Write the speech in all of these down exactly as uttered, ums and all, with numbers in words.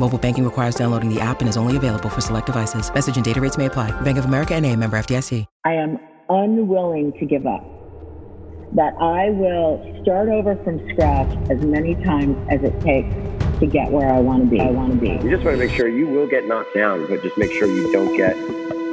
Mobile banking requires downloading the app and is only available for select devices. Message and data rates may apply. Bank of America N A, member F D I C. I am unwilling to give up. That I will start over from scratch as many times as it takes to get where I want to be. I want to be. You just want to make sure you will get knocked down, but just make sure you don't get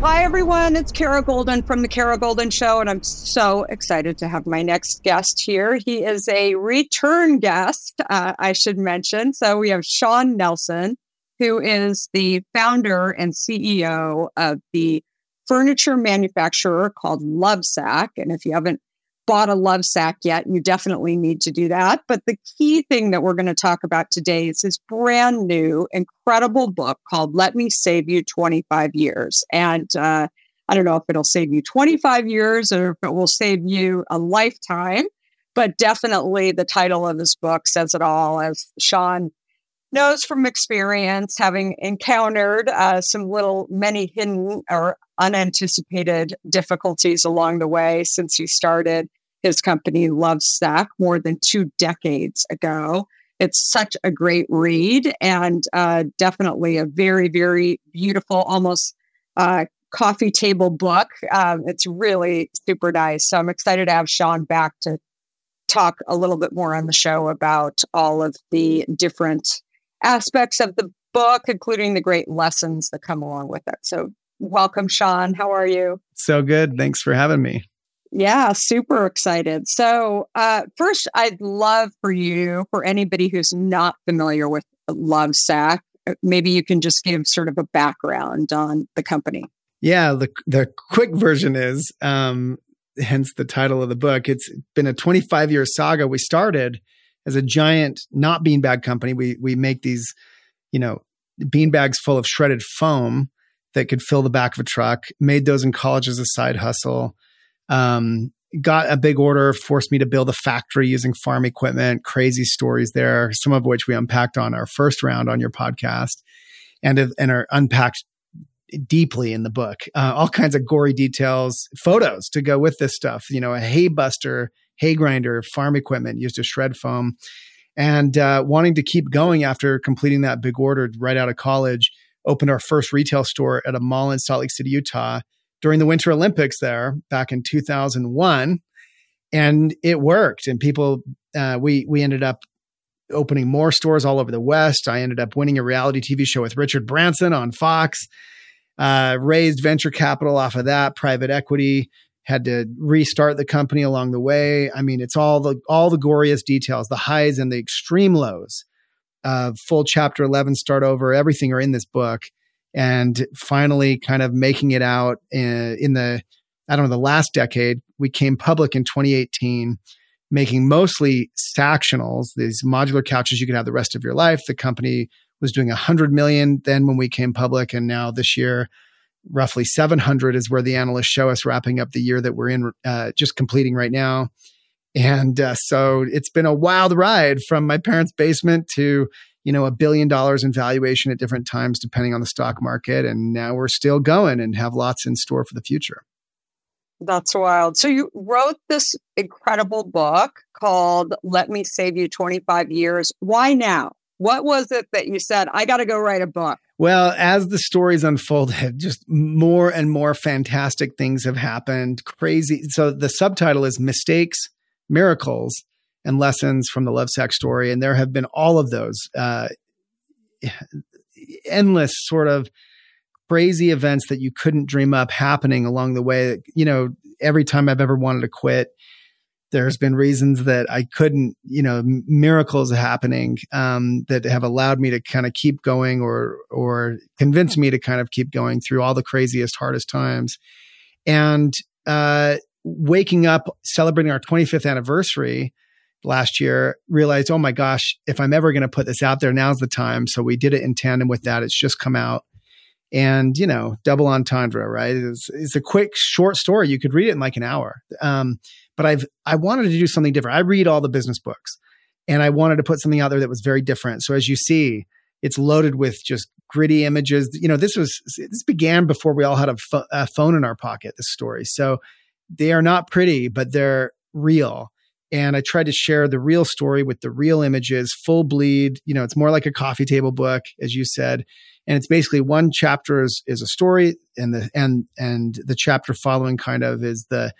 Hi, everyone. It's Kara Goldin from The Kara Goldin Show, and I'm so excited to have my next guest here. He is a return guest, uh, I should mention. So we have Shawn Nelson, who is the founder and C E O of the furniture manufacturer called Lovesac. And if you haven't bought a Lovesac yet, you definitely need to do that. But the key thing that we're going to talk about today is his brand new, incredible book called Let Me Save You twenty-five years. And uh, I don't know if it'll save you twenty-five years or if it will save you a lifetime, but definitely the title of this book says it all, as Shawn knows from experience, having encountered uh, some little many hidden or unanticipated difficulties along the way since he started his company Lovesac more than two decades ago. It's such a great read, and uh, definitely a very, very beautiful, almost uh, coffee table book. Um, it's really super nice. So I'm excited to have Shawn back to talk a little bit more on the show about all of the different aspects of the book, including the great lessons that come along with it. So welcome, Shawn. How are you? So good. Thanks for having me. Yeah, super excited. So uh, first, I'd love for you, for anybody who's not familiar with Lovesac, maybe you can just give sort of a background on the company. Yeah, the, the quick version is, um, hence the title of the book, it's been a twenty-five-year saga. We started as a giant, not beanbag company. We we make these, you know, beanbags full of shredded foam that could fill the back of a truck, made those in college as a side hustle, um, got a big order, forced me to build a factory using farm equipment, crazy stories there, some of which we unpacked on our first round on your podcast and, and are unpacked deeply in the book. Uh, all kinds of gory details, photos to go with this stuff, you know, a hay buster, hay grinder, farm equipment used to shred foam, and uh, wanting to keep going after completing that big order right out of college. Opened our first retail store at a mall in Salt Lake City, Utah during the Winter Olympics there back in two thousand one. And it worked. And people, uh, we we ended up opening more stores all over the West. I ended up winning a reality T V show with Richard Branson on Fox, uh, raised venture capital off of that, private equity, had to restart the company along the way. I mean, it's all the all the goriest details, the highs and the extreme lows. Uh, full chapter eleven, start over, everything are in this book. And finally kind of making it out in, in the, I don't know, the last decade, we came public in twenty eighteen, making mostly sectionals, these modular couches you could have the rest of your life. The company was doing one hundred million then when we came public. And now this year, roughly seven hundred is where the analysts show us wrapping up the year that we're in, uh, just completing right now. And uh, so it's been a wild ride from my parents' basement to, you know, a billion dollars in valuation at different times, depending on the stock market. And now we're still going and have lots in store for the future. That's wild. So you wrote this incredible book called Let Me Save You twenty-five years. Why now? What was it that you said, I got to go write a book? Well, as the stories unfolded, just more and more fantastic things have happened. Crazy. So the subtitle is Mistakes, Miracles, and Lessons from the Lovesac Story. And there have been all of those uh, endless sort of crazy events that you couldn't dream up happening along the way. You know, every time I've ever wanted to quit, there's been reasons that I couldn't, you know, miracles happening um, that have allowed me to kind of keep going or or convince me to kind of keep going through all the craziest, hardest times. And uh, waking up, celebrating our twenty-fifth anniversary last year, realized, oh my gosh, if I'm ever going to put this out there, now's the time. So we did it in tandem with that. It's just come out. And, you know, double entendre, right? It's, it's a quick, short story. You could read it in like an hour. Um, but I've I wanted to do something different. I read all the business books, and I wanted to put something out there that was very different. So as you see, it's loaded with just gritty images. You know, this was this began before we all had a, fo- a phone in our pocket. This story, so they are not pretty, but they're real. And I tried to share the real story with the real images, full bleed. You know, it's more like a coffee table book, as you said. And it's basically one chapter is, is a story, and the and and the chapter following kind of is the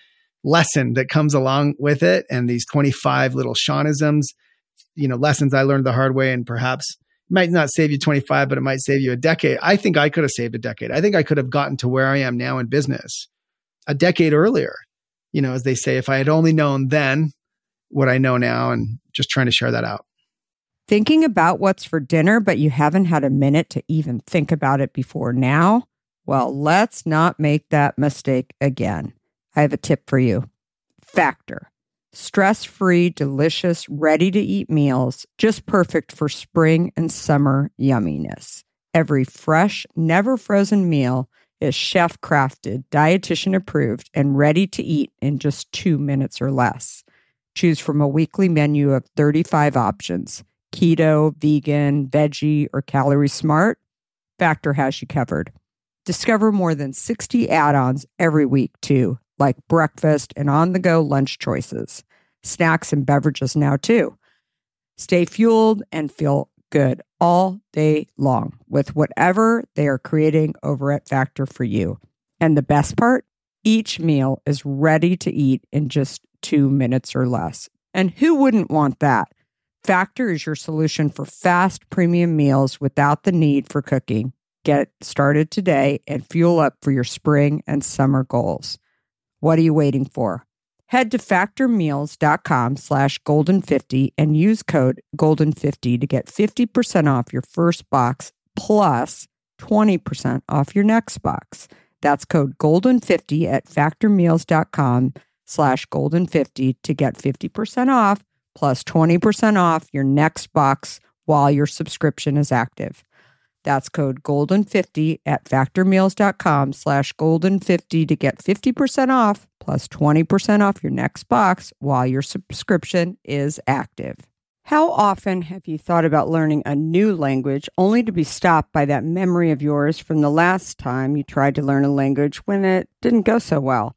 lesson that comes along with it, and these twenty-five little Shawnisms, you know, lessons I learned the hard way, and perhaps might not save you twenty-five, but it might save you a decade. I think I could have saved a decade. I think I could have gotten to where I am now in business a decade earlier. You know, as they say, if I had only known then what I know now, and just trying to share that out. Thinking about what's for dinner, but you haven't had a minute to even think about it before now? Well, let's not make that mistake again. I have a tip for you. Factor. Stress-free, delicious, ready-to-eat meals, just perfect for spring and summer yumminess. Every fresh, never-frozen meal is chef-crafted, dietitian-approved, and ready to eat in just two minutes or less. Choose from a weekly menu of thirty-five options. Keto, vegan, veggie, or calorie smart, Factor has you covered. Discover more than sixty add-ons every week, too, like breakfast and on-the-go lunch choices. Snacks and beverages now, too. Stay fueled and feel good all day long with whatever they are creating over at Factor for you. And the best part? Each meal is ready to eat in just two minutes or less. And who wouldn't want that? Factor is your solution for fast premium meals without the need for cooking. Get started today and fuel up for your spring and summer goals. What are you waiting for? Head to factor meals dot com slash golden fifty and use code golden fifty to get fifty percent off your first box plus twenty percent off your next box. That's code golden fifty at factor meals dot com slash golden fifty to get fifty percent off plus twenty percent off your next box while your subscription is active. That's code golden fifty at factor meals dot com slash golden fifty to get fifty percent off plus twenty percent off your next box while your subscription is active. How often have you thought about learning a new language only to be stopped by that memory of yours from the last time you tried to learn a language when it didn't go so well?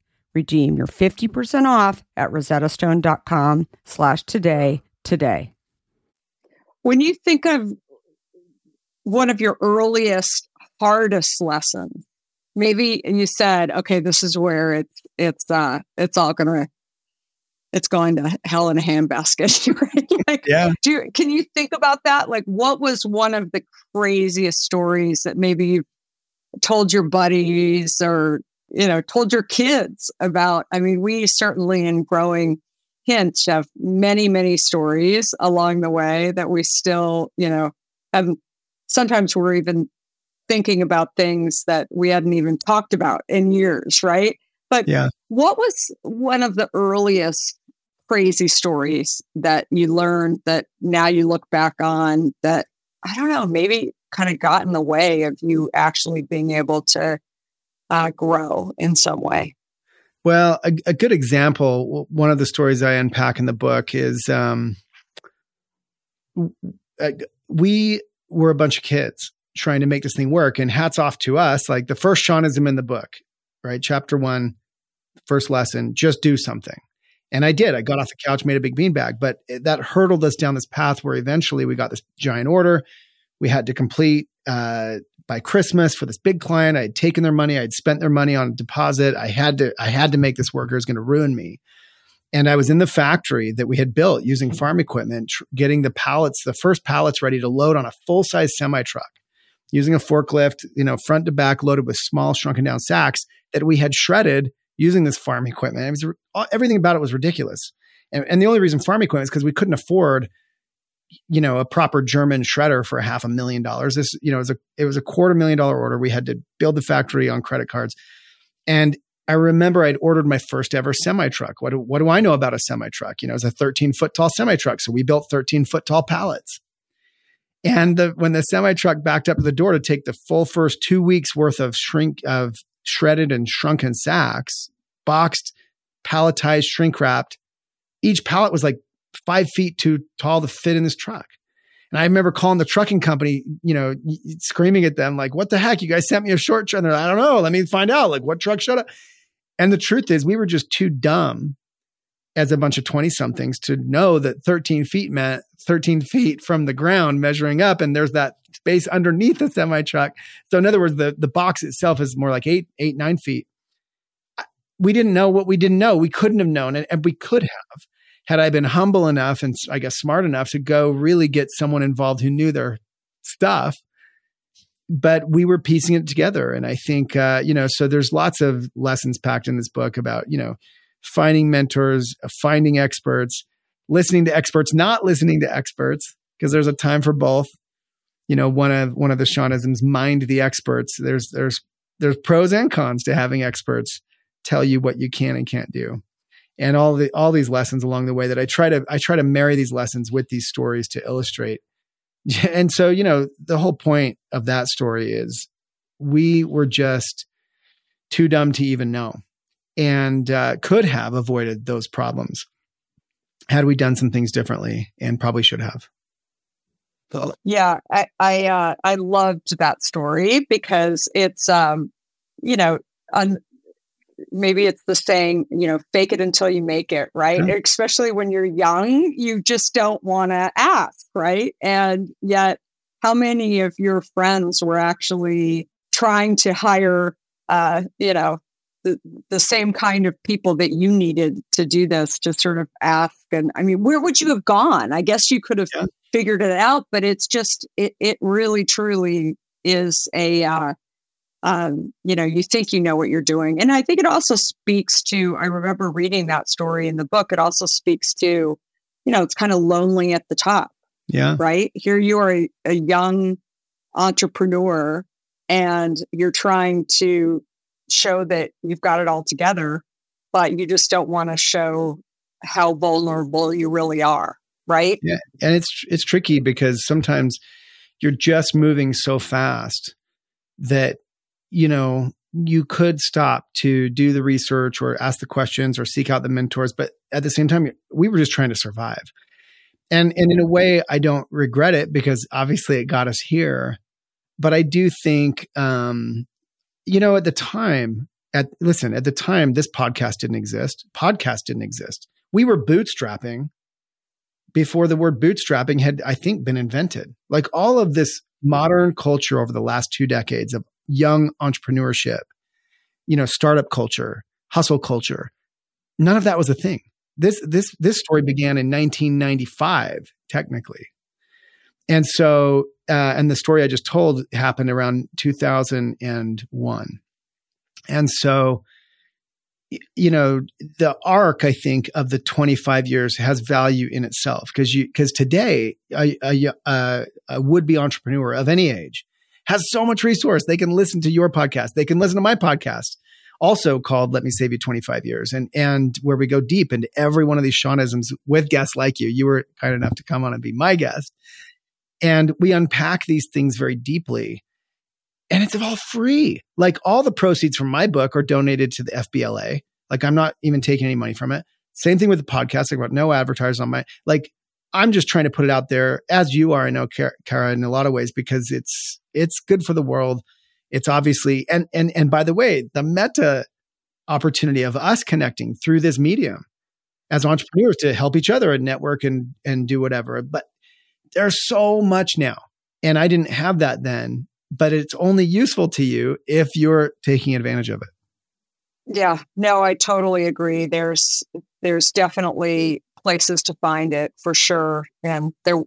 Redeem your fifty percent off at rosettastone.com slash today today. When you think of one of your earliest, hardest lessons, maybe, and you said, okay, this is where it's, it's, uh, it's all going to, it's going to hell in a handbasket. Right? Like, yeah. Do you, can you think about that? Like, what was one of the craziest stories that maybe you told your buddies or, you know, told your kids about? I mean, we certainly in growing Hint have many, many stories along the way that we still, you know, and sometimes we're even thinking about things that we hadn't even talked about in years, right? But yeah. What was one of the earliest crazy stories that you learned that now you look back on that, I don't know, maybe kind of got in the way of you actually being able to uh, grow in some way? Well, a, a good example, one of the stories I unpack in the book is um, we were a bunch of kids trying to make this thing work, and hats off to us. Like the first Shawnism in the book, right? Chapter one, first lesson, just do something. And I did. I got off the couch, made a big beanbag, but it, that hurtled us down this path where eventually we got this giant order we had to complete uh, by Christmas for this big client. I had taken their money. I had spent their money on a deposit. I had to, I had to make this work or it was going to ruin me. And I was in the factory that we had built using farm equipment, tr- getting the pallets, the first pallets ready to load on a full-size semi-truck using a forklift, you know, front to back loaded with small shrunken down sacks that we had shredded using this farm equipment. It was, everything about it was ridiculous. And, and the only reason farm equipment is because we couldn't afford, you know, a proper German shredder for half a million dollars. This, you know, it was a, it was a quarter million dollar order. We had to build the factory on credit cards. And I remember I'd ordered my first ever semi-truck. What do, what do I know about a semi-truck? You know, it's a thirteen foot tall semi-truck. So we built thirteen foot tall pallets. And the, when the semi-truck backed up to the door to take the full first two weeks worth of shrink of shredded and shrunken sacks, boxed, palletized, shrink wrapped, each pallet was like five feet too tall to fit in this truck. And I remember calling the trucking company, you know, screaming at them like, what the heck? You guys sent me a short truck. And they're like, I don't know. Let me find out. Like, what truck showed up? And the truth is we were just too dumb as a bunch of twenty somethings to know that thirteen feet meant thirteen feet from the ground measuring up. And there's that space underneath the semi truck. So in other words, the, the box itself is more like eight, eight, nine feet. We didn't know what we didn't know. We couldn't have known it. And we could have, had I been humble enough and I guess smart enough to go really get someone involved who knew their stuff, but we were piecing it together. And I think, uh, you know, so there's lots of lessons packed in this book about, you know, finding mentors, finding experts, listening to experts, not listening to experts, because there's a time for both. You know, one of one of the Shawnisms, mind the experts. There's there's there's pros and cons to having experts tell you what you can and can't do, and all the all these lessons along the way that I try to I try to marry these lessons with these stories to illustrate. And so, you know, the whole point of that story is we were just too dumb to even know. And uh, could have avoided those problems had we done some things differently, and probably should have. Yeah, I I, uh, I loved that story because it's um you know un, maybe it's the saying, you know, fake it until you make it, right? Yeah. Especially when you're young, you just don't want to ask, right? And yet, how many of your friends were actually trying to hire, uh, you know. The, the same kind of people that you needed to do this, to sort of ask? And I mean, where would you have gone? I guess you could have yeah. figured it out, but it's just, it, it really, truly is a, uh, um, you know, you think you know what you're doing. And I think it also speaks to, I remember reading that story in the book. It also speaks to, you know, it's kind of lonely at the top. Yeah. Right? Here you are, a, a young entrepreneur, and you're trying to show that you've got it all together, but you just don't want to show how vulnerable you really are, right? Yeah, and it's it's tricky because sometimes you're just moving so fast that, you know, you could stop to do the research or ask the questions or seek out the mentors. But at the same time, we were just trying to survive. And and in a way, I don't regret it because obviously it got us here. But I do think, um, you know, at the time, at listen, at the time, this podcast didn't exist. Podcast didn't exist. We were bootstrapping before the word bootstrapping had, I think, been invented. Like all of this modern culture over the last two decades of young entrepreneurship, you know, startup culture, hustle culture, none of that was a thing. This this this story began in nineteen ninety-five, technically. And so, uh, and the story I just told happened around two thousand one. And so, you know, the arc, I think, of the twenty-five years has value in itself because you because today a, a, a would-be entrepreneur of any age has so much resource. They can listen to your podcast. They can listen to my podcast, also called Let Me Save You twenty-five years, and and where we go deep into every one of these Shawnisms with guests like you. You were kind enough to come on and be my guest. And we unpack these things very deeply. And it's all free. Like all the proceeds from my book are donated to the F B L A. Like I'm not even taking any money from it. Same thing with the podcast. I've got no advertisers on my, like I'm just trying to put it out there as you are. I know, Kara, in a lot of ways, because it's, it's good for the world. It's obviously, and, and, and by the way, the meta opportunity of us connecting through this medium as entrepreneurs to help each other and network and, and do whatever. But there's so much now. And I didn't have that then. But it's only useful to you if you're taking advantage of it. Yeah, no, I totally agree. There's there's definitely places to find it for sure. And there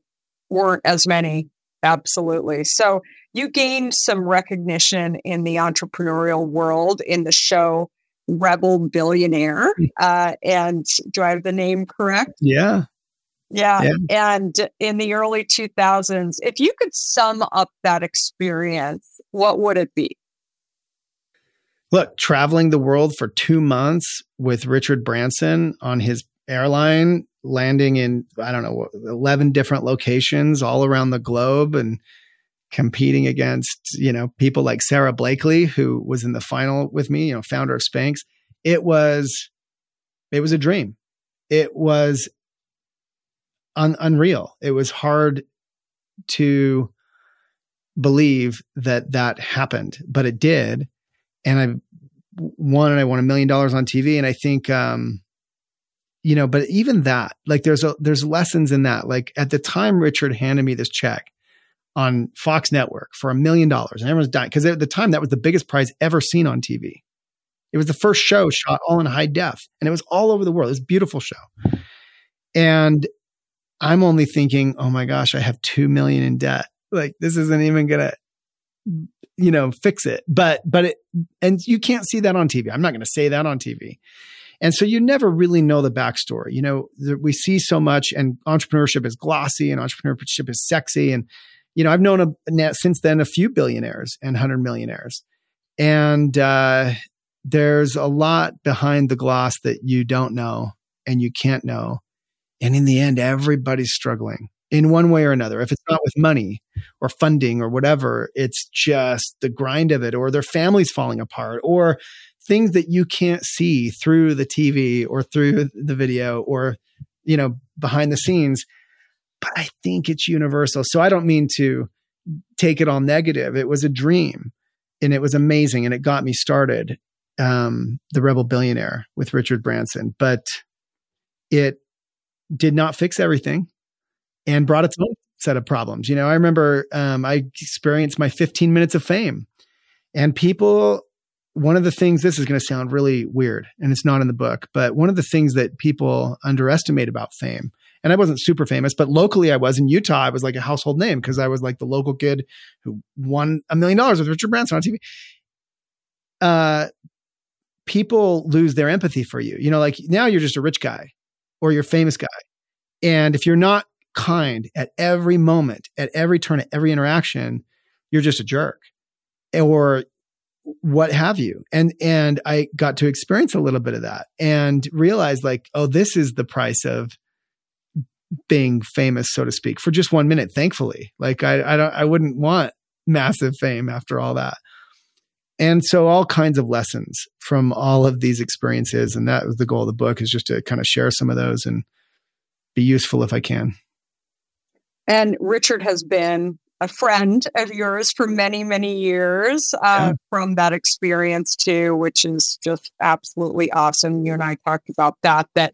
weren't as many, absolutely. So you gained some recognition in the entrepreneurial world in the show Rebel Billionaire. Uh, and do I have the name correct? Yeah. Yeah. yeah. And in the early two thousands, if you could sum up that experience, what would it be? Look, traveling the world for two months with Richard Branson on his airline, landing in, I don't know, eleven different locations all around the globe and competing against, you know, people like Sarah Blakely, who was in the final with me, you know, founder of Spanx. It was, it was a dream. It was Un- unreal. It was hard to believe that that happened, but it did. And I won, and I won a million dollars on T V. And I think, um, you know, but even that, like there's a, there's lessons in that. Like at the time, Richard handed me this check on Fox Network for a million dollars and everyone's dying. Cause at the time that was the biggest prize ever seen on T V. It was the first show shot all in high def and it was all over the world. It was a beautiful show. And I'm only thinking, oh my gosh, I have two million in debt. Like this isn't even going to, you know, fix it. But, but it, and you can't see that on T V. I'm not going to say that on T V. And so you never really know the backstory. You know, th- we see so much and entrepreneurship is glossy and entrepreneurship is sexy. And, you know, I've known a, now, since then a few billionaires and hundred millionaires. And uh, there's a lot behind the gloss that you don't know and you can't know. And in the end, everybody's struggling in one way or another. If it's not with money or funding or whatever, it's just the grind of it, or their family's falling apart, or things that you can't see through the T V or through the video or, you know, behind the scenes. But I think it's universal. So I don't mean to take it all negative. It was a dream and it was amazing. And it got me started, um, The Rebel Billionaire with Richard Branson. But it did not fix everything and brought its own set of problems. You know, I remember um, I experienced my fifteen minutes of fame and people, one of the things, this is going to sound really weird and it's not in the book, but one of the things that people underestimate about fame, and I wasn't super famous, but locally I was in Utah. I was like a household name because I was like the local kid who won a million dollars with Richard Branson on T V. Uh, people lose their empathy for you. You know, like now you're just a rich guy, or your famous guy. And if you're not kind at every moment, at every turn, at every interaction, you're just a jerk. Or what have you. And, and I got to experience a little bit of that and realized like, oh, this is the price of being famous, so to speak, for just one minute, thankfully. Like I, I don't, I wouldn't want massive fame after all that. And so all kinds of lessons from all of these experiences. And that was the goal of the book, is just to kind of share some of those and be useful if I can. And Richard has been a friend of yours for many, many years uh, yeah. from that experience too, which is just absolutely awesome. You and I talked about that, that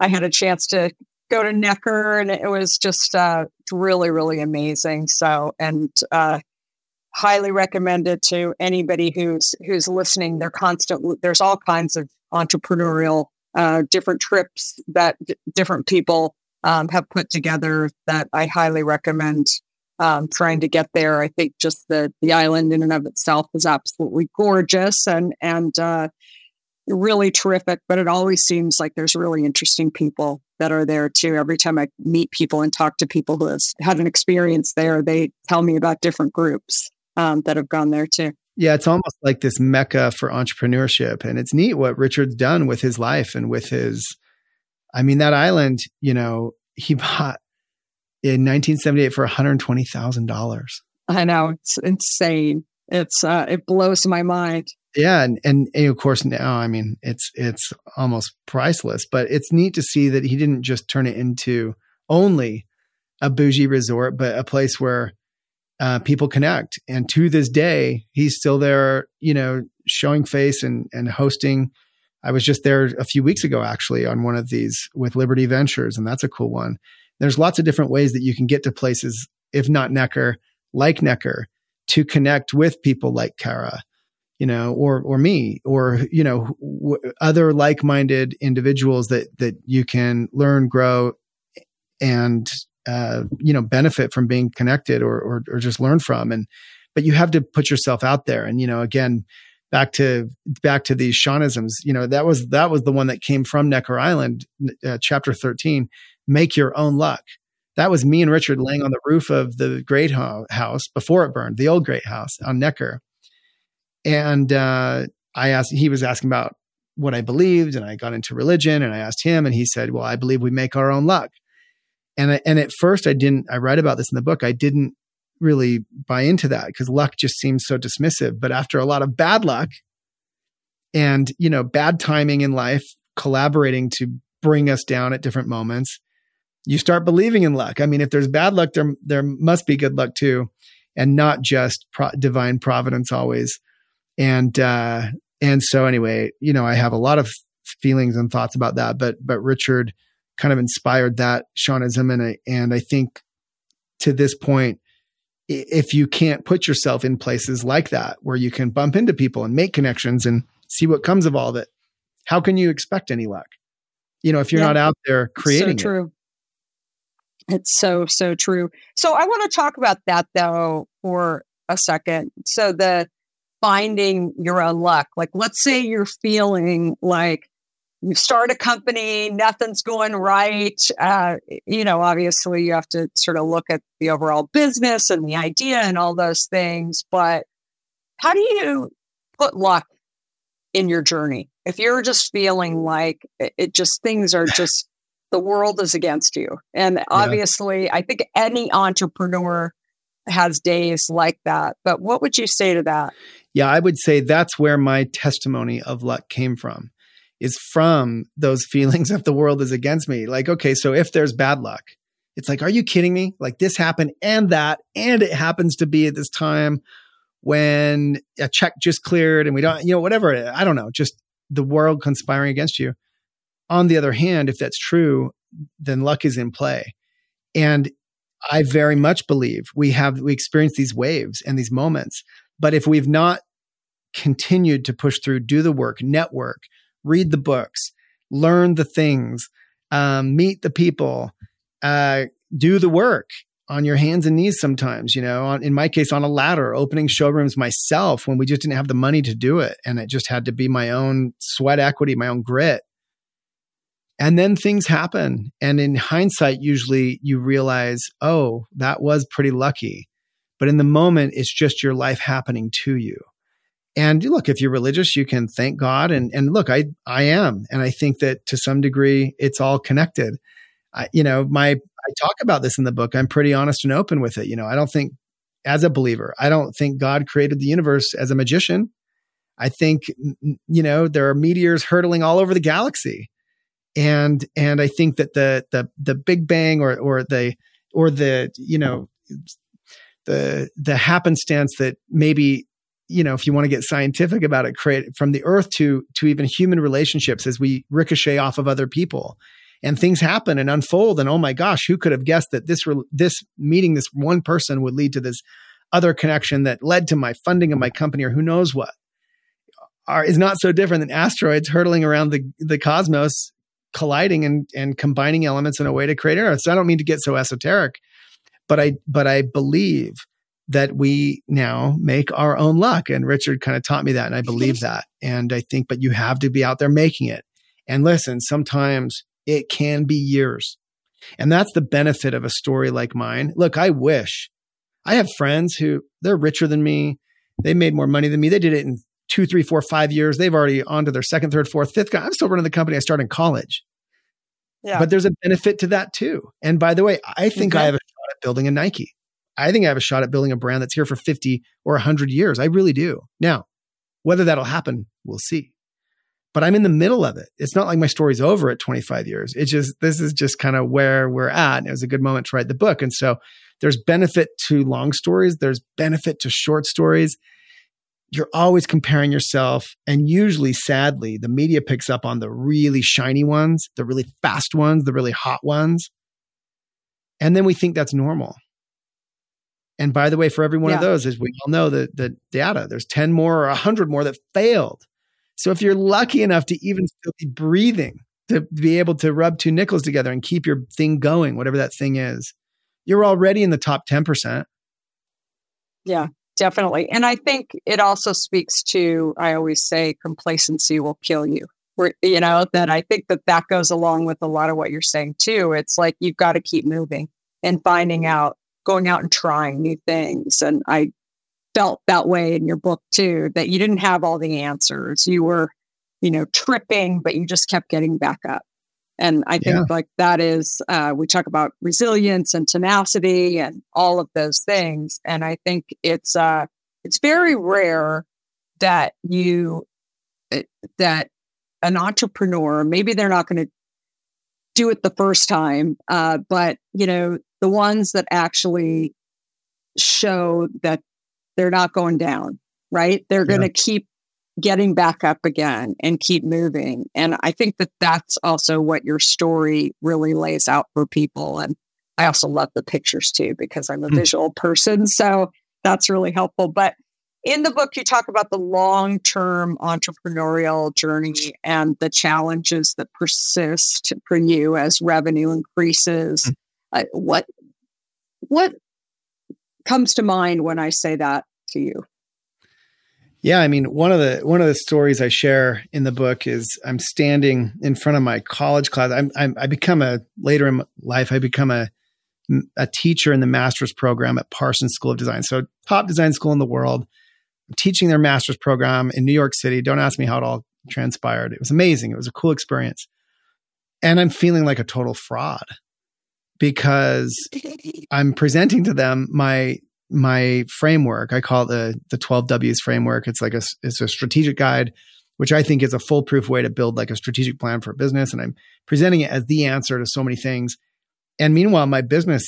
I had a chance to go to Necker, and it was just uh, really, really amazing. So, and uh, highly recommended to anybody who's who's listening. They're constant. There's all kinds of entrepreneurial, uh, different trips that d- different people um, have put together that I highly recommend um, trying to get there. I think just the the island in and of itself is absolutely gorgeous and and uh, really terrific. But it always seems like there's really interesting people that are there too. Every time I meet people and talk to people who have had an experience there, they tell me about different groups um, that have gone there too. Yeah, it's almost like this mecca for entrepreneurship. And it's neat what Richard's done with his life and with his, I mean, that island, you know, he bought in nineteen seventy-eight for one hundred twenty thousand dollars. I know, it's insane. It's uh, it blows my mind. Yeah. And, and, and of course now, I mean, it's, it's almost priceless, but it's neat to see that he didn't just turn it into only a bougie resort, but a place where uh, people connect. And to this day, he's still there, you know, showing face and, and hosting. I was just there a few weeks ago, actually, on one of these with Liberty Ventures. And that's a cool one. There's lots of different ways that you can get to places, if not Necker, like Necker, to connect with people like Kara, you know, or, or me, or, you know, w- other like-minded individuals that, that you can learn, grow, and, uh, you know, benefit from being connected or, or, or just learn from. And, but you have to put yourself out there. And, you know, again, back to, back to these Shawnisms, you know, that was, that was the one that came from Necker Island, uh, chapter thirteen, make your own luck. That was me and Richard laying on the roof of the great ho- house before it burned, the old great house on Necker. And uh, I asked, he was asking about what I believed, and I got into religion, and I asked him, and he said, well, I believe we make our own luck. And I, and at first I didn't, I write about this in the book, I didn't really buy into that because luck just seems so dismissive. But after a lot of bad luck and, you know, bad timing in life, collaborating to bring us down at different moments, you start believing in luck. I mean, if there's bad luck, there, there must be good luck too, and not just pro- divine providence always. And, uh, and so anyway, you know, I have a lot of feelings and thoughts about that, but, but Richard kind of inspired that Shawnism. And I, and I think to this point, if you can't put yourself in places like that, where you can bump into people and make connections and see what comes of all of it, how can you expect any luck? You know, if you're yeah, not out there creating so true. It. It's so, so true. So I want to talk about that though, for a second. So the, finding your own luck. Like, let's say you're feeling like you start a company, nothing's going right. Uh, you know, obviously you have to sort of look at the overall business and the idea and all those things, but how do you put luck in your journey? If you're just feeling like it, it just, things are just, the world is against you. And obviously yeah. I think any entrepreneur has days like that, but what would you say to that? Yeah, I would say that's where my testimony of luck came from, is from those feelings of the world is against me. Like, okay, so if there's bad luck, it's like, are you kidding me? Like this happened and that, and it happens to be at this time when a check just cleared and we don't, you know, whatever it is, I don't know, just the world conspiring against you. On the other hand, if that's true, then luck is in play. And I very much believe we have, we experience these waves and these moments, but if we've not continued to push through, do the work, network, read the books, learn the things, um, meet the people, uh, do the work on your hands and knees sometimes, you know, on, in my case, on a ladder, opening showrooms myself when we just didn't have the money to do it. And it just had to be my own sweat equity, my own grit. And then things happen. And in hindsight, usually you realize, oh, that was pretty lucky. But in the moment, it's just your life happening to you. And look, if you're religious, you can thank God. And and look, I I am. And I think that to some degree, it's all connected. I, you know, my I talk about this in the book. I'm pretty honest and open with it. You know, I don't think, as a believer, I don't think God created the universe as a magician. I think, you know, there are meteors hurtling all over the galaxy. And and I think that the the the Big Bang or or the or the, you know, the the happenstance that maybe, you know, if you want to get scientific about it, create from the earth to to even human relationships as we ricochet off of other people and things happen and unfold. And oh my gosh, who could have guessed that this re- this meeting, this one person would lead to this other connection that led to my funding of my company or who knows what, are is not so different than asteroids hurtling around the, the cosmos, colliding and, and combining elements in a way to create Earth. So I don't mean to get so esoteric, but I, but I believe that we now make our own luck. And Richard kind of taught me that. And I believe that. And I think, but you have to be out there making it. And listen, sometimes it can be years. And that's the benefit of a story like mine. Look, I wish. I have friends who they're richer than me. They made more money than me. They did it in two, three, four, five years. They've already on to their second, third, fourth, fifth. I'm still running the company I started in college. Yeah. But there's a benefit to that too. And by the way, I think okay. I have a shot at building a Nike. I think I have a shot at building a brand that's here for fifty or a hundred years. I really do. Now, whether that'll happen, we'll see. But I'm in the middle of it. It's not like my story's over at twenty-five years. It's just, this is just kind of where we're at. And it was a good moment to write the book. And so there's benefit to long stories. There's benefit to short stories. You're always comparing yourself. And usually, sadly, the media picks up on the really shiny ones, the really fast ones, the really hot ones. And then we think that's normal. And by the way, for every one yeah. of those, as we all know, the, the data, there's ten more or a hundred more that failed. So if you're lucky enough to even still be breathing, to be able to rub two nickels together and keep your thing going, whatever that thing is, you're already in the top ten percent. Yeah, definitely. And I think it also speaks to, I always say, complacency will kill you. We're, you know, that I think that that goes along with a lot of what you're saying too. It's like, you've got to keep moving and finding out, going out and trying new things. And I felt that way in your book too, that you didn't have all the answers. You were, you know, tripping, but you just kept getting back up. And I think yeah. like that is, uh, we talk about resilience and tenacity and all of those things. And I think it's, uh, it's very rare that you, that an entrepreneur, maybe they're not going to do it the first time, uh, but you know, the ones that actually show that they're not going down, right? They're yeah. going to keep getting back up again and keep moving. And I think that that's also what your story really lays out for people. And I also love the pictures too, because I'm a mm. visual person. So that's really helpful. But in the book, you talk about the long-term entrepreneurial journey and the challenges that persist for you as revenue increases. Mm. Uh, what what comes to mind when I say that to you? Yeah, I mean, one of the one of the stories I share in the book is I'm standing in front of my college class. I'm, I'm I become a later in life I become a a teacher in the master's program at Parsons School of Design, so top design school in the world. I'm teaching their master's program in New York City. Don't ask me how it all transpired. It was amazing. It was a cool experience, and I'm feeling like a total fraud, because I'm presenting to them my my framework. I call it the the twelve W's framework. It's like a it's a strategic guide, which I think is a foolproof way to build like a strategic plan for a business. And I'm presenting it as the answer to so many things. And meanwhile, my business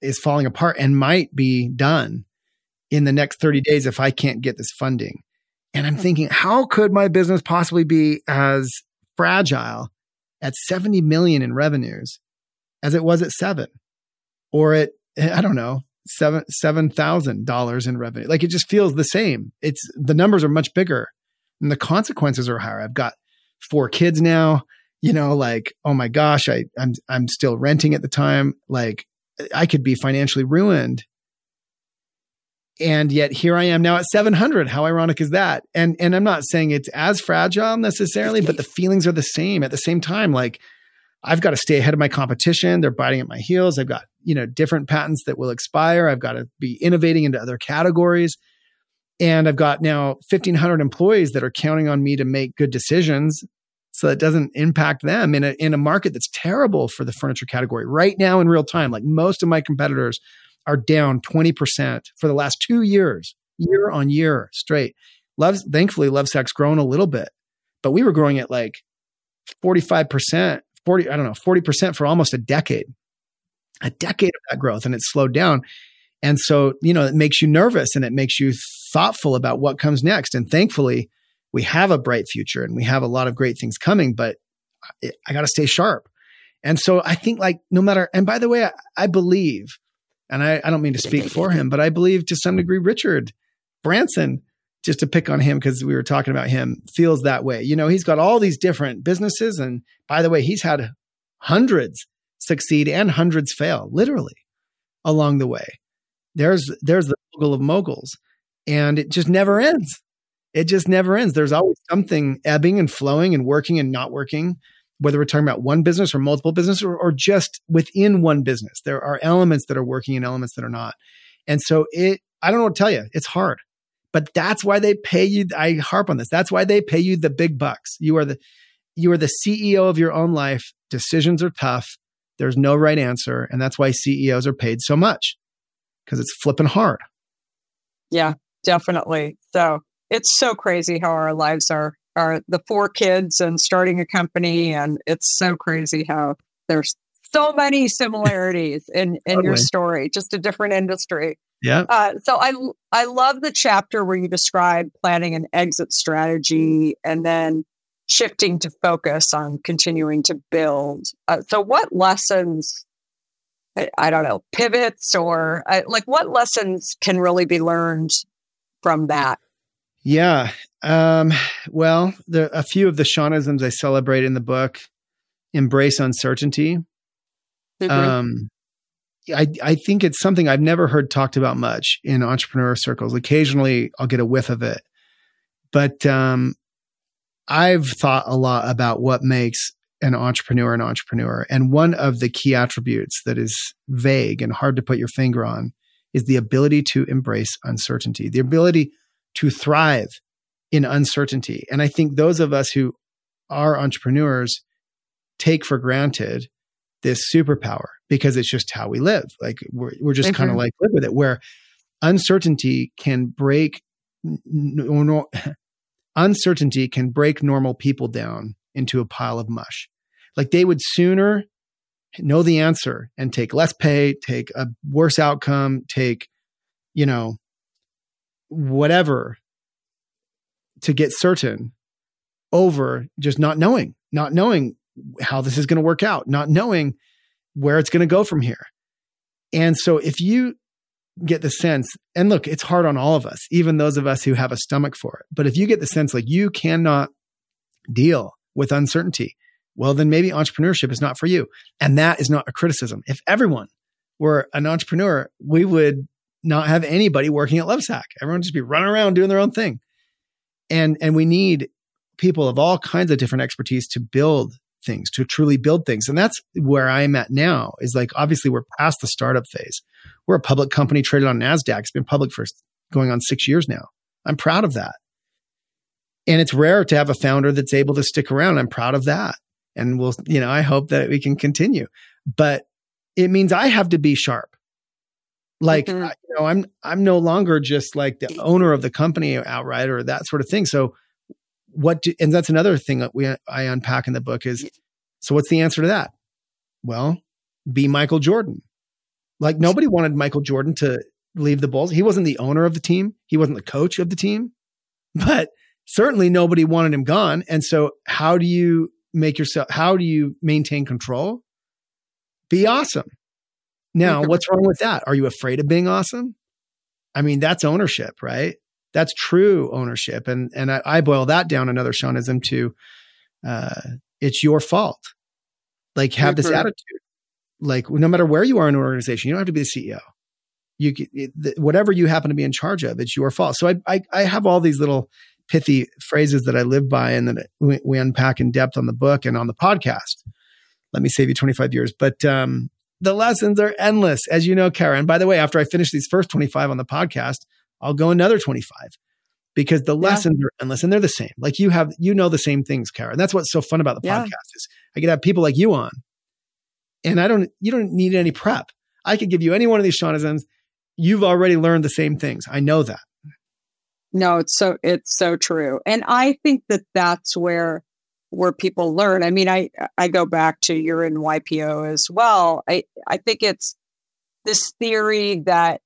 is falling apart and might be done in the next thirty days if I can't get this funding. And I'm thinking, how could my business possibly be as fragile at seventy million in revenues as it was at seven, or at, I don't know, seven $7,000 in revenue? Like, it just feels the same. It's, the numbers are much bigger and the consequences are higher. I've got four kids now, you know, like, oh my gosh, I, I'm, I'm still renting at the time. Like, I could be financially ruined. And yet here I am now at seven hundred. How ironic is that? And, and I'm not saying it's as fragile necessarily, but the feelings are the same at the same time. Like, I've got to stay ahead of my competition. They're biting at my heels. I've got, you know, different patents that will expire. I've got to be innovating into other categories. And I've got now fifteen hundred employees that are counting on me to make good decisions so that it doesn't impact them in a, in a market that's terrible for the furniture category right now in real time. Like most of my competitors are down twenty percent for the last two years, year on year straight. Love's, thankfully, Lovesac's grown a little bit, but we were growing at like forty-five percent, forty, I don't know, forty percent for almost a decade, a decade of that growth, and it's slowed down. And so, you know, it makes you nervous and it makes you thoughtful about what comes next. And thankfully, we have a bright future and we have a lot of great things coming, but I, I got to stay sharp. And so I think like no matter, and by the way, I, I believe, and I, I don't mean to speak for him, but I believe to some degree, Richard Branson, just to pick on him because we were talking about him, feels that way. You know, he's got all these different businesses. And by the way, he's had hundreds succeed and hundreds fail, literally, along the way. There's there's the mogul of moguls, and it just never ends. It just never ends. There's always something ebbing and flowing and working and not working, whether we're talking about one business or multiple businesses or, or just within one business. There are elements that are working and elements that are not. And so it, I don't know what to tell you. It's hard, but that's why they pay you. I harp on this. That's why they pay you the big bucks. You are the you are the C E O of your own life. Decisions are tough. There's no right answer, and that's why C E Os are paid so much. Because it's flipping hard. Yeah, definitely. So it's so crazy how our lives are, are the four kids and starting a company. And it's so crazy how there's so many similarities in, in totally. Your story, just a different industry. Yeah. Uh, so I, I love the chapter where you describe planning an exit strategy and then shifting to focus on continuing to build. Uh, so what lessons... I don't know, pivots or I, like what lessons can really be learned from that? Yeah. Um, well, the, a few of the Shawnisms I celebrate in the book, embrace uncertainty. Mm-hmm. Um, I, I think it's something I've never heard talked about much in entrepreneur circles. Occasionally I'll get a whiff of it, but um, I've thought a lot about what makes an entrepreneur, an entrepreneur. And one of the key attributes that is vague and hard to put your finger on is the ability to embrace uncertainty, the ability to thrive in uncertainty. And I think those of us who are entrepreneurs take for granted this superpower because it's just how we live. Like we're, we're just mm-hmm. kind of like live with it, where uncertainty can break, no, no, uncertainty can break normal people down into a pile of mush. Like they would sooner know the answer and take less pay, take a worse outcome, take, you know, whatever to get certain over just not knowing, not knowing how this is going to work out, not knowing where it's going to go from here. And so if you get the sense, and look, it's hard on all of us, even those of us who have a stomach for it, but if you get the sense like you cannot deal with uncertainty, well, then maybe entrepreneurship is not for you. And that is not a criticism. If everyone were an entrepreneur, we would not have anybody working at Lovesac. Everyone would just be running around doing their own thing. And, and we need people of all kinds of different expertise to build things, to truly build things. And that's where I'm at now is like, obviously we're past the startup phase. We're a public company traded on NASDAQ. It's been public for going on six years now. I'm proud of that. And it's rare to have a founder that's able to stick around. I'm proud of that. And we'll, you know, I hope that we can continue, but it means I have to be sharp. Like, mm-hmm. I, you know, I'm, I'm no longer just like the owner of the company outright or that sort of thing. So what, do, and that's another thing that we, I unpack in the book is, so what's the answer to that? Well, be Michael Jordan. Like nobody wanted Michael Jordan to leave the Bulls. He wasn't the owner of the team. He wasn't the coach of the team, but certainly nobody wanted him gone. And so how do you make yourself, how do you maintain control? Be awesome. Now, what's wrong with that? Are you afraid of being awesome? I mean, that's ownership, right? That's true ownership. And and I, I boil that down another Shawnism to uh, it's your fault. Like have this attitude. Like no matter where you are in an organization, you don't have to be the C E O. You it, whatever you happen to be in charge of, it's your fault. So I I, I have all these little pithy phrases that I live by and that we, we unpack in depth on the book and on the podcast. Let Me Save You twenty-five years. But um, the lessons are endless, as you know, Kara. And by the way, after I finish these first twenty-five on the podcast, I'll go another twenty-five because the yeah. lessons are endless and they're the same. Like you have, you know, the same things, Kara. And that's what's so fun about the yeah. podcast is I could have people like you on and I don't, you don't need any prep. I could give you any one of these Shawnisms. You've already learned the same things. I know that. No, it's so, it's so true. And I think that that's where, where people learn. I mean, I, I go back to you're in Y P O as well. I, I think it's this theory that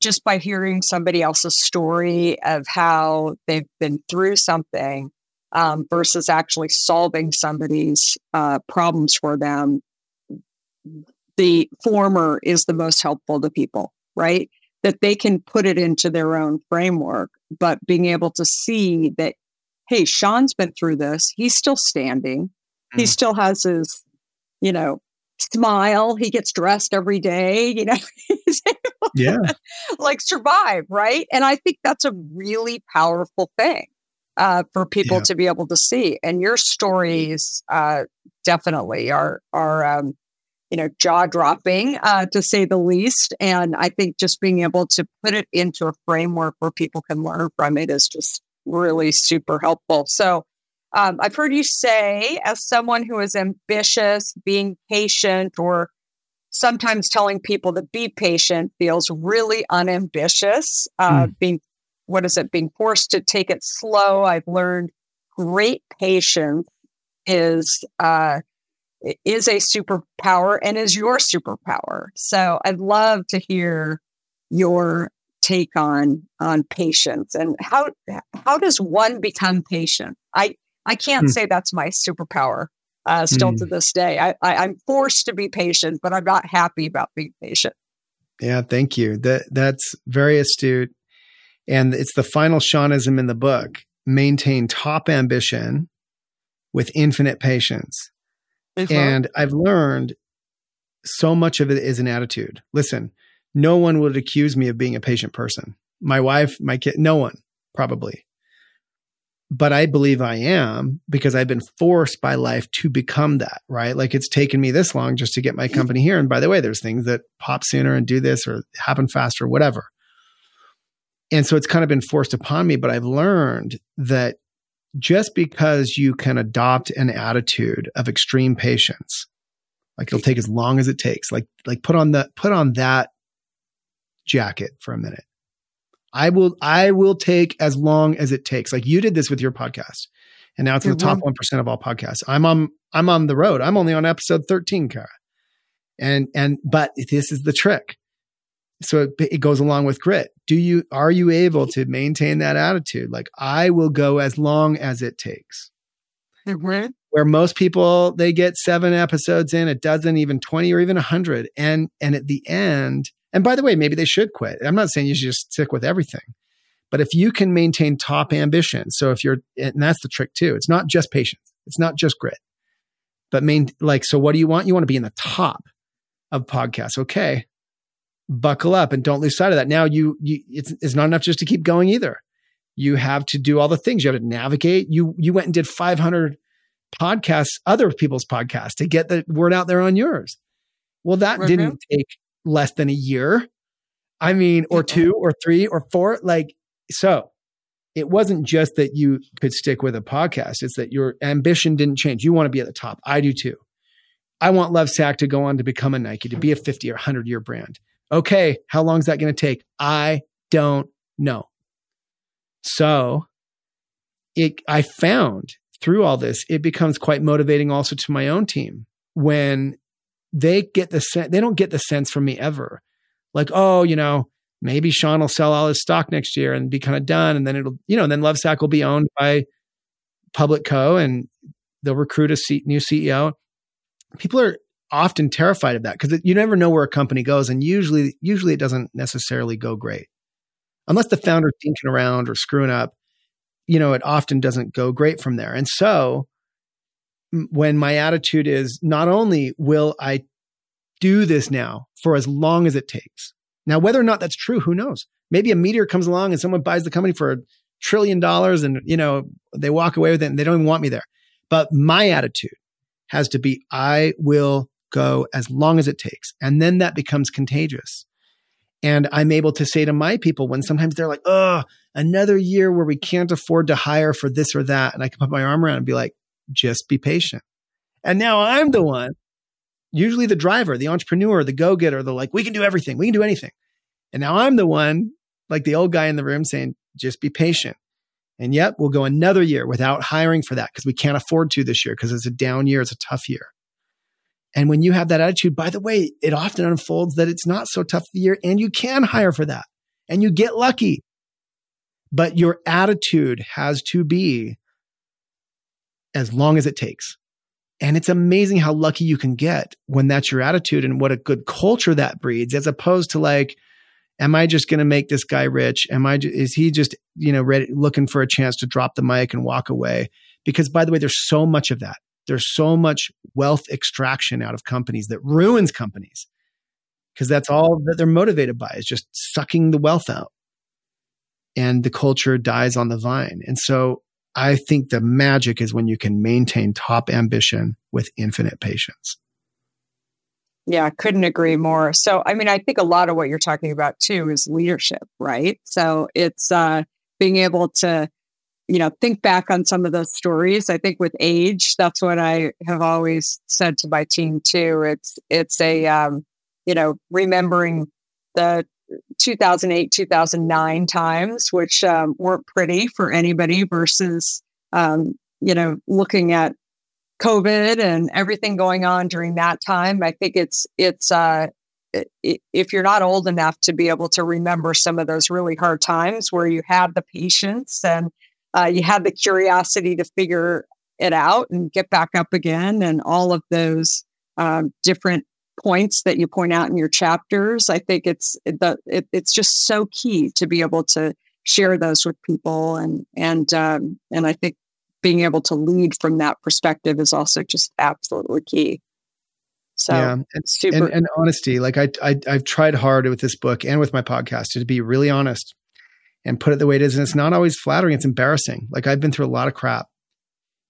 just by hearing somebody else's story of how they've been through something um, versus actually solving somebody's uh, problems for them, the former is the most helpful to people, right? That they can put it into their own framework, but being able to see that, hey, Shawn's been through this. He's still standing. Mm. He still has his, you know, smile. He gets dressed every day, you know, he's able yeah. to, like, survive, right? And I think that's a really powerful thing uh, for people yeah. to be able to see. And your stories uh, definitely are, are um, you know, jaw-dropping uh, to say the least. And I think just being able to put it into a framework where people can learn from it is just really super helpful. So um, I've heard you say, as someone who is ambitious, being patient, or sometimes telling people to be patient feels really unambitious. Uh, mm. Being, what is it? Being forced to take it slow. I've learned great patience is uh, is a superpower and is your superpower. So I'd love to hear your take on on patience and how how does one become patient? I I can't mm. say that's my superpower uh, still mm. to this day. I, I I'm forced to be patient, but I'm not happy about being patient. Yeah, thank you. That that's very astute, and it's the final Shawnism in the book: maintain top ambition with infinite patience. Uh-huh. And I've learned so much of it is an attitude. Listen. No one would accuse me of being a patient person. My wife, my kid, no one probably. But I believe I am because I've been forced by life to become that, right? Like it's taken me this long just to get my company here. And by the way, there's things that pop sooner and do this or happen faster, whatever. And so it's kind of been forced upon me, but I've learned that just because you can adopt an attitude of extreme patience, like it'll take as long as it takes, like, like put on the, put on that jacket for a minute. I will, I will take as long as it takes. Like you did this with your podcast and now it's in the top one percent of all podcasts. I'm on, I'm on the road. I'm only on episode thirteen, Kara. And, and, but this is the trick. So it, it goes along with grit. Do you, are you able to maintain that attitude? Like I will go as long as it takes. Where most people, they get seven episodes in, a dozen, even twenty or even a hundred. And, and at the end, and by the way, maybe they should quit. I'm not saying you should just stick with everything, but if you can maintain top ambition, so if you're, and that's the trick too. It's not just patience. It's not just grit, but main, like, so what do you want? You want to be in the top of podcasts. Okay. Buckle up and don't lose sight of that. Now you, you, it's, it's not enough just to keep going either. You have to do all the things. You have to navigate. You, you went and did five hundred podcasts, other people's podcasts to get the word out there on yours. Well, that right didn't now? take less than a year. I mean, or two or three or four. Like, so it wasn't just that you could stick with a podcast. It's that your ambition didn't change. You want to be at the top. I do too. I want Lovesac to go on to become a Nike, to be a fifty or a hundred year brand. Okay. How long is that going to take? I don't know. So it, I found through all this, it becomes quite motivating also to my own team when they get the sense, they don't get the sense from me ever. Like, oh, you know, maybe Shawn will sell all his stock next year and be kind of done. And then it'll, you know, then Lovesac will be owned by Public Co. and they'll recruit a C- new C E O. People are often terrified of that because you never know where a company goes. And usually, usually it doesn't necessarily go great. Unless the founder's thinking around or screwing up, you know, it often doesn't go great from there. And so when my attitude is not only will I do this now for as long as it takes. Now, whether or not that's true, who knows? Maybe a meteor comes along and someone buys the company for a trillion dollars and, you know, they walk away with it and they don't even want me there. But my attitude has to be, I will go as long as it takes. And then that becomes contagious. And I'm able to say to my people when sometimes they're like, oh, another year where we can't afford to hire for this or that. And I can put my arm around and be like, just be patient. And now I'm the one, usually the driver, the entrepreneur, the go-getter, the like, we can do everything. We can do anything. And now I'm the one, like the old guy in the room saying, just be patient. And yep, we'll go another year without hiring for that because we can't afford to this year because it's a down year. It's a tough year. And when you have that attitude, by the way, it often unfolds that it's not so tough the year and you can hire for that and you get lucky. But your attitude has to be as long as it takes. And it's amazing how lucky you can get when that's your attitude and what a good culture that breeds, as opposed to like, am I just going to make this guy rich? Am I, is he just, you know, ready, looking for a chance to drop the mic and walk away? Because by the way, there's so much of that. There's so much wealth extraction out of companies that ruins companies because that's all that they're motivated by is just sucking the wealth out, and the culture dies on the vine. And so I think the magic is when you can maintain top ambition with infinite patience. Yeah, I couldn't agree more. So, I mean, I think a lot of what you're talking about too is leadership, right? So it's uh, being able to, you know, think back on some of those stories. I think with age, that's what I have always said to my team too. It's, it's a, um, you know, remembering the two thousand eight, two thousand nine times, which um, weren't pretty for anybody versus, um, you know, looking at COVID and everything going on during that time. I think it's, it's, uh, if you're not old enough to be able to remember some of those really hard times where you had the patience and, Uh, you had the curiosity to figure it out and get back up again, and all of those um, different points that you point out in your chapters. I think it's the it, it's just so key to be able to share those with people, and and um, and I think being able to lead from that perspective is also just absolutely key. So yeah. and, super and, and honesty. Like I, I I've tried hard with this book and with my podcast to be really honest and put it the way it is. And it's not always flattering. It's embarrassing. Like I've been through a lot of crap,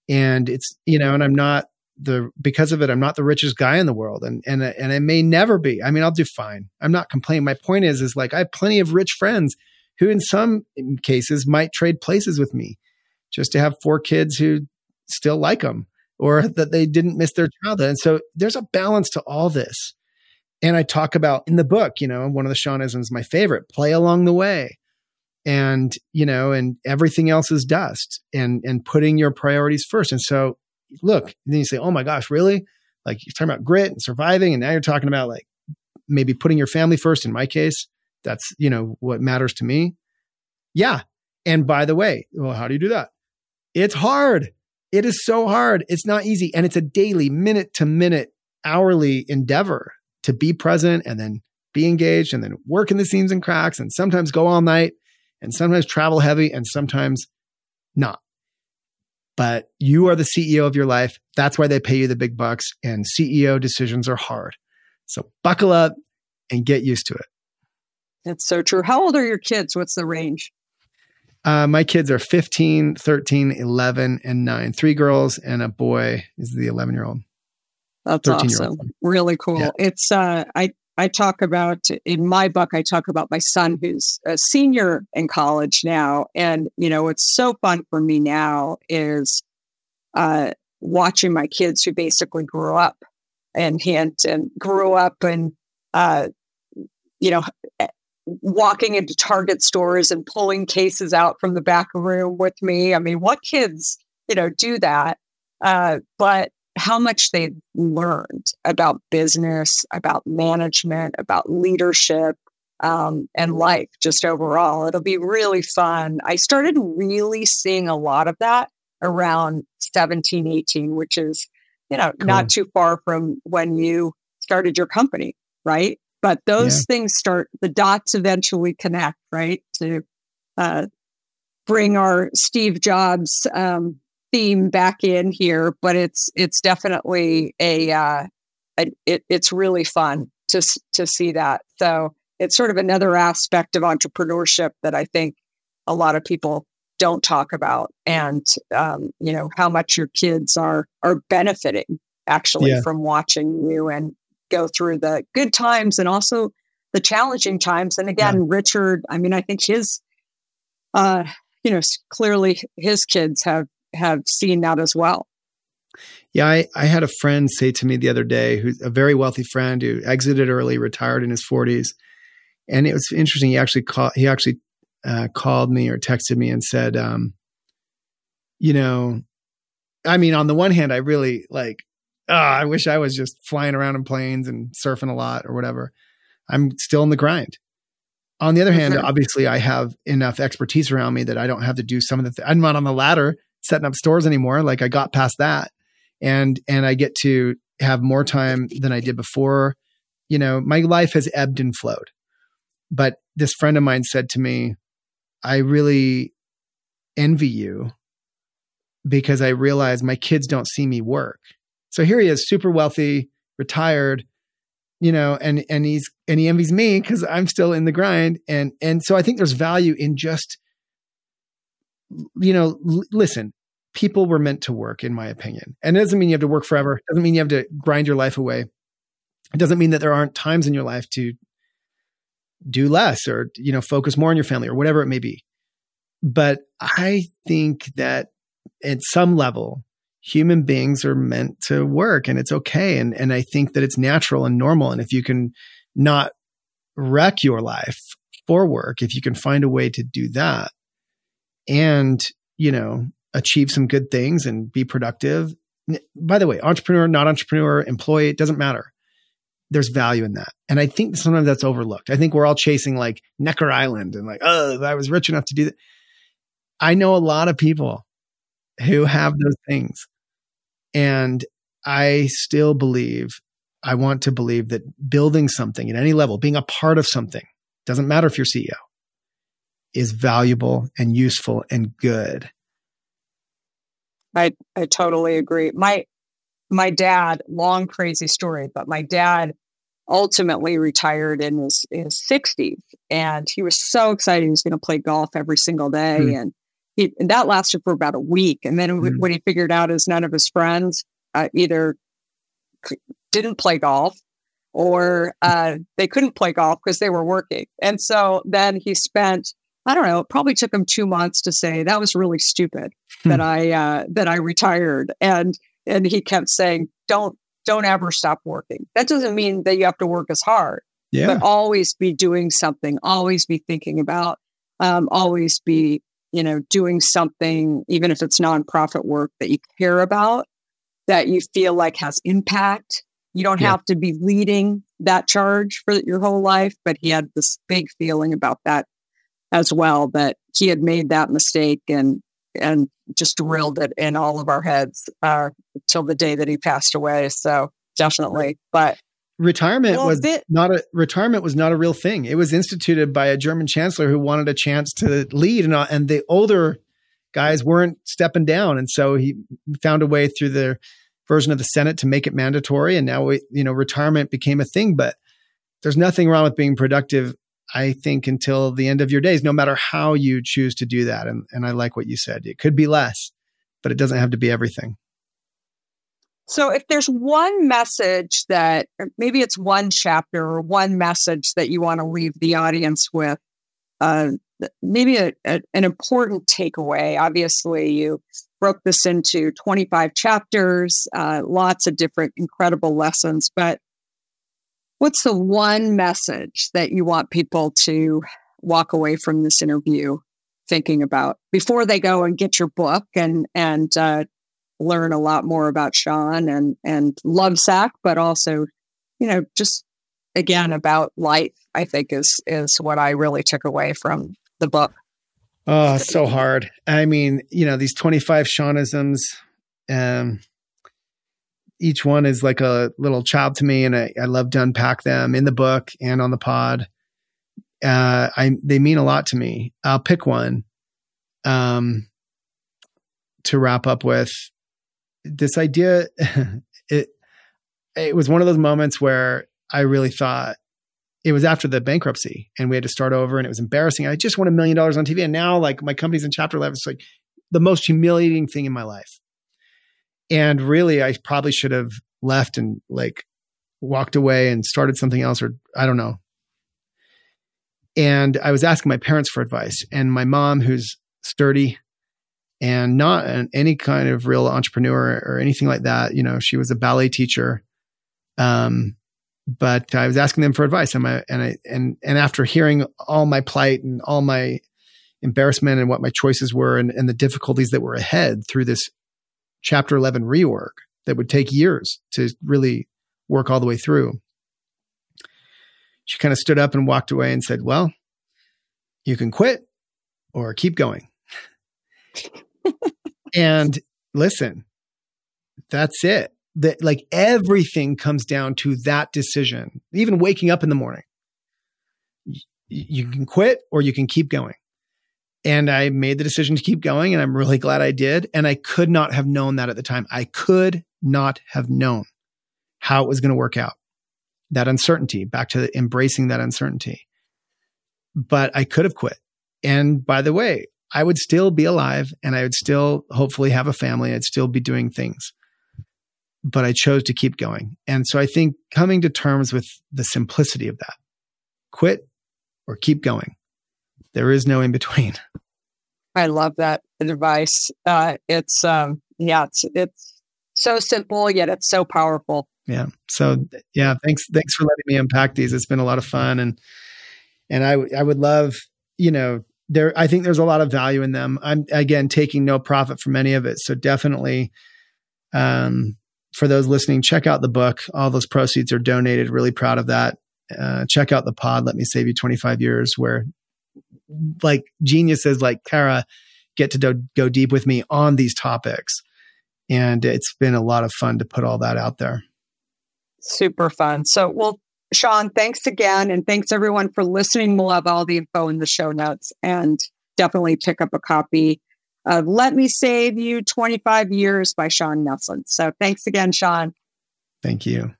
and it's, you know, and I'm not the, because of it, I'm not the richest guy in the world. And, and, and I may never be. I mean, I'll do fine. I'm not complaining. My point is, is like, I have plenty of rich friends who in some cases might trade places with me just to have four kids who still like them or that they didn't miss their childhood. And so there's a balance to all this. And I talk about in the book, you know, one of the Shawnisms, my favorite, play along the way. And, you know, and everything else is dust, and, and putting your priorities first. And so look, and then you say, oh my gosh, really? Like you're talking about grit and surviving. And now you're talking about like maybe putting your family first. In my case, that's, you know, what matters to me. Yeah. And by the way, well, how do you do that? It's hard. It is so hard. It's not easy. And it's a daily, minute to minute, hourly endeavor to be present and then be engaged and then work in the seams and cracks and sometimes go all night. And sometimes travel heavy and sometimes not. But you are the C E O of your life. That's why they pay you the big bucks. And C E O decisions are hard. So buckle up and get used to it. That's so true. How old are your kids? What's the range? Uh, my kids are fifteen, thirteen, eleven, and nine. Three girls and a boy is the eleven-year-old. That's awesome. Really cool. Yeah. It's, uh, I, I talk about, in my book, I talk about my son who's a senior in college now. And, you know, what's so fun for me now is uh, watching my kids who basically grew up in Hint and grew up and, uh, you know, walking into Target stores and pulling cases out from the back room with me. I mean, what kids, you know, do that? Uh, but how much they learned about business, about management, about leadership, um, and life just overall. It'll be really fun. I started really seeing a lot of that around seventeen, eighteen, which is, you know, cool. Not too far from when you started your company, right? But those yeah. things start, the dots eventually connect, right? To uh, bring our Steve Jobs um theme back in here, but it's it's definitely a, uh, a it, it's really fun to to see that. So it's sort of another aspect of entrepreneurship that I think a lot of people don't talk about, and um, you know how much your kids are are benefiting actually yeah. from watching you and go through the good times and also the challenging times. And again, yeah. Richard, I mean, I think his, uh, you know, clearly his kids have, have seen that as well. Yeah, I, I had a friend say to me the other day, who's a very wealthy friend who exited early, retired in his forties. And it was interesting. He actually called, he actually uh, called me or texted me and said, um, you know, I mean, on the one hand, I really like, oh, I wish I was just flying around in planes and surfing a lot or whatever. I'm still in the grind. On the other hand, mm-hmm. obviously I have enough expertise around me that I don't have to do some of the, th- I'm not on the ladder setting up stores anymore. Like I got past that. And, and I get to have more time than I did before. You know, my life has ebbed and flowed. But this friend of mine said to me, I really envy you because I realize my kids don't see me work. So here he is, super wealthy, retired, you know, and, and he's, and he envies me because I'm still in the grind. And, and so I think there's value in just, you know, l- listen, people were meant to work, in my opinion. And it doesn't mean you have to work forever. It doesn't mean you have to grind your life away. It doesn't mean that there aren't times in your life to do less or, you know, focus more on your family or whatever it may be. But I think that at some level, human beings are meant to work and it's okay. And, and I think that it's natural and normal. And if you can not wreck your life for work, if you can find a way to do that and, you know, achieve some good things and be productive. By the way, entrepreneur, not entrepreneur, employee, it doesn't matter. There's value in that. And I think sometimes that's overlooked. I think we're all chasing like Necker Island and like, oh, I was rich enough to do that. I know a lot of people who have those things. And I still believe, I want to believe that building something at any level, being a part of something, doesn't matter if you're C E O, is valuable and useful and good. I, I totally agree. My my dad, long crazy story, but my dad ultimately retired in his, his sixties, and he was so excited he was going to play golf every single day, mm. and he and that lasted for about a week. And then mm. what he figured out is none of his friends uh, either c- didn't play golf or uh, they couldn't play golf because they were working. And so then he spent, I don't know, it probably took him two months to say that was really stupid hmm. that I uh, that I retired, and and he kept saying, don't don't ever stop working. That doesn't mean that you have to work as hard, yeah. but always be doing something, always be thinking about, um, always be you know doing something, even if it's nonprofit work that you care about, that you feel like has impact. You don't yeah. have to be leading that charge for your whole life, but he had this big feeling about that as well, that he had made that mistake and and just drilled it in all of our heads uh, till the day that he passed away. So definitely, but retirement well, was it, not a retirement was not a real thing. It was instituted by a German chancellor who wanted a chance to lead, and and the older guys weren't stepping down, and so he found a way through the version of the Senate to make it mandatory. And now we, you know, retirement became a thing. But there's nothing wrong with being productive, I think, until the end of your days, no matter how you choose to do that. And, and I like what you said. It could be less, but it doesn't have to be everything. So if there's one message that, maybe it's one chapter or one message that you want to leave the audience with, uh, maybe a, a, an important takeaway. Obviously, you broke this into twenty-five chapters, uh, lots of different incredible lessons, but what's the one message that you want people to walk away from this interview thinking about before they go and get your book and and uh, learn a lot more about Shawn and and Lovesac, but also, you know, just again about life? I think is is what I really took away from the book. Oh, so hard. I mean, you know, these twenty-five Shawnisms. Um, Each one is like a little child to me, and I, I love to unpack them in the book and on the pod. Uh, I they mean a lot to me. I'll pick one um, to wrap up with. This idea, it it was one of those moments where I really thought, it was after the bankruptcy and we had to start over and it was embarrassing. I just won a million dollars on T V, and now like my company's in chapter eleven. It's like the most humiliating thing in my life. And really, I probably should have left and like walked away and started something else, or I don't know, And I was asking my parents for advice, and my mom, who's sturdy and not an, any kind of real entrepreneur or anything like that. You know, she was a ballet teacher. Um, but I was asking them for advice, and my, and I, and, and after hearing all my plight and all my embarrassment and what my choices were, and, and the difficulties that were ahead through this Chapter eleven rework that would take years to really work all the way through, she kind of stood up and walked away and said, well, you can quit or keep going. And listen, that's it. That, like, everything comes down to that decision. Even waking up in the morning, y- you can quit or you can keep going. And I made the decision to keep going, and I'm really glad I did. And I could not have known that at the time. I could not have known how it was going to work out. That uncertainty, back to embracing that uncertainty. But I could have quit. And by the way, I would still be alive, and I would still hopefully have a family. I'd still be doing things. But I chose to keep going. And so I think coming to terms with the simplicity of that, quit or keep going. There is no in between. I love that advice. Uh, it's, um, yeah, it's, it's so simple, yet it's so powerful. Yeah. So yeah, thanks. Thanks for letting me unpack these. It's been a lot of fun. And, and I, I would love, you know, there, I think there's a lot of value in them. I'm, again, taking no profit from any of it. So definitely, um, for those listening, check out the book. All those proceeds are donated. Really proud of that. Uh, check out the pod, Let Me Save You twenty-five years, where like geniuses like Kara get to do, go deep with me on these topics. And it's been a lot of fun to put all that out there. Super fun. So, well, Shawn, thanks again. And thanks everyone for listening. We'll have all the info in the show notes, and definitely pick up a copy of Let Me Save You twenty-five years by Shawn Nelson. So thanks again, Shawn. Thank you.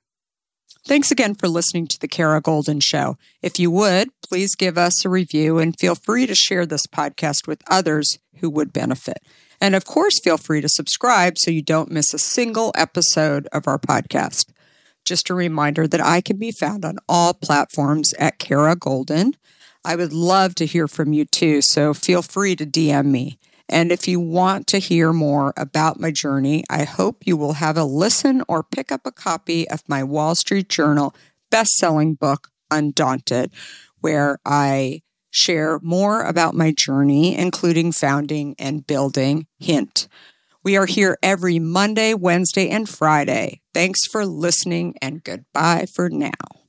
Thanks again for listening to The Kara Goldin Show. If you would, please give us a review, and feel free to share this podcast with others who would benefit. And of course, feel free to subscribe so you don't miss a single episode of our podcast. Just a reminder that I can be found on all platforms at Kara Goldin. I would love to hear from you too, so feel free to D M me. And if you want to hear more about my journey, I hope you will have a listen or pick up a copy of my Wall Street Journal best-selling book, Undaunted, where I share more about my journey, including founding and building Hint. We are here every Monday, Wednesday, and Friday. Thanks for listening, and goodbye for now.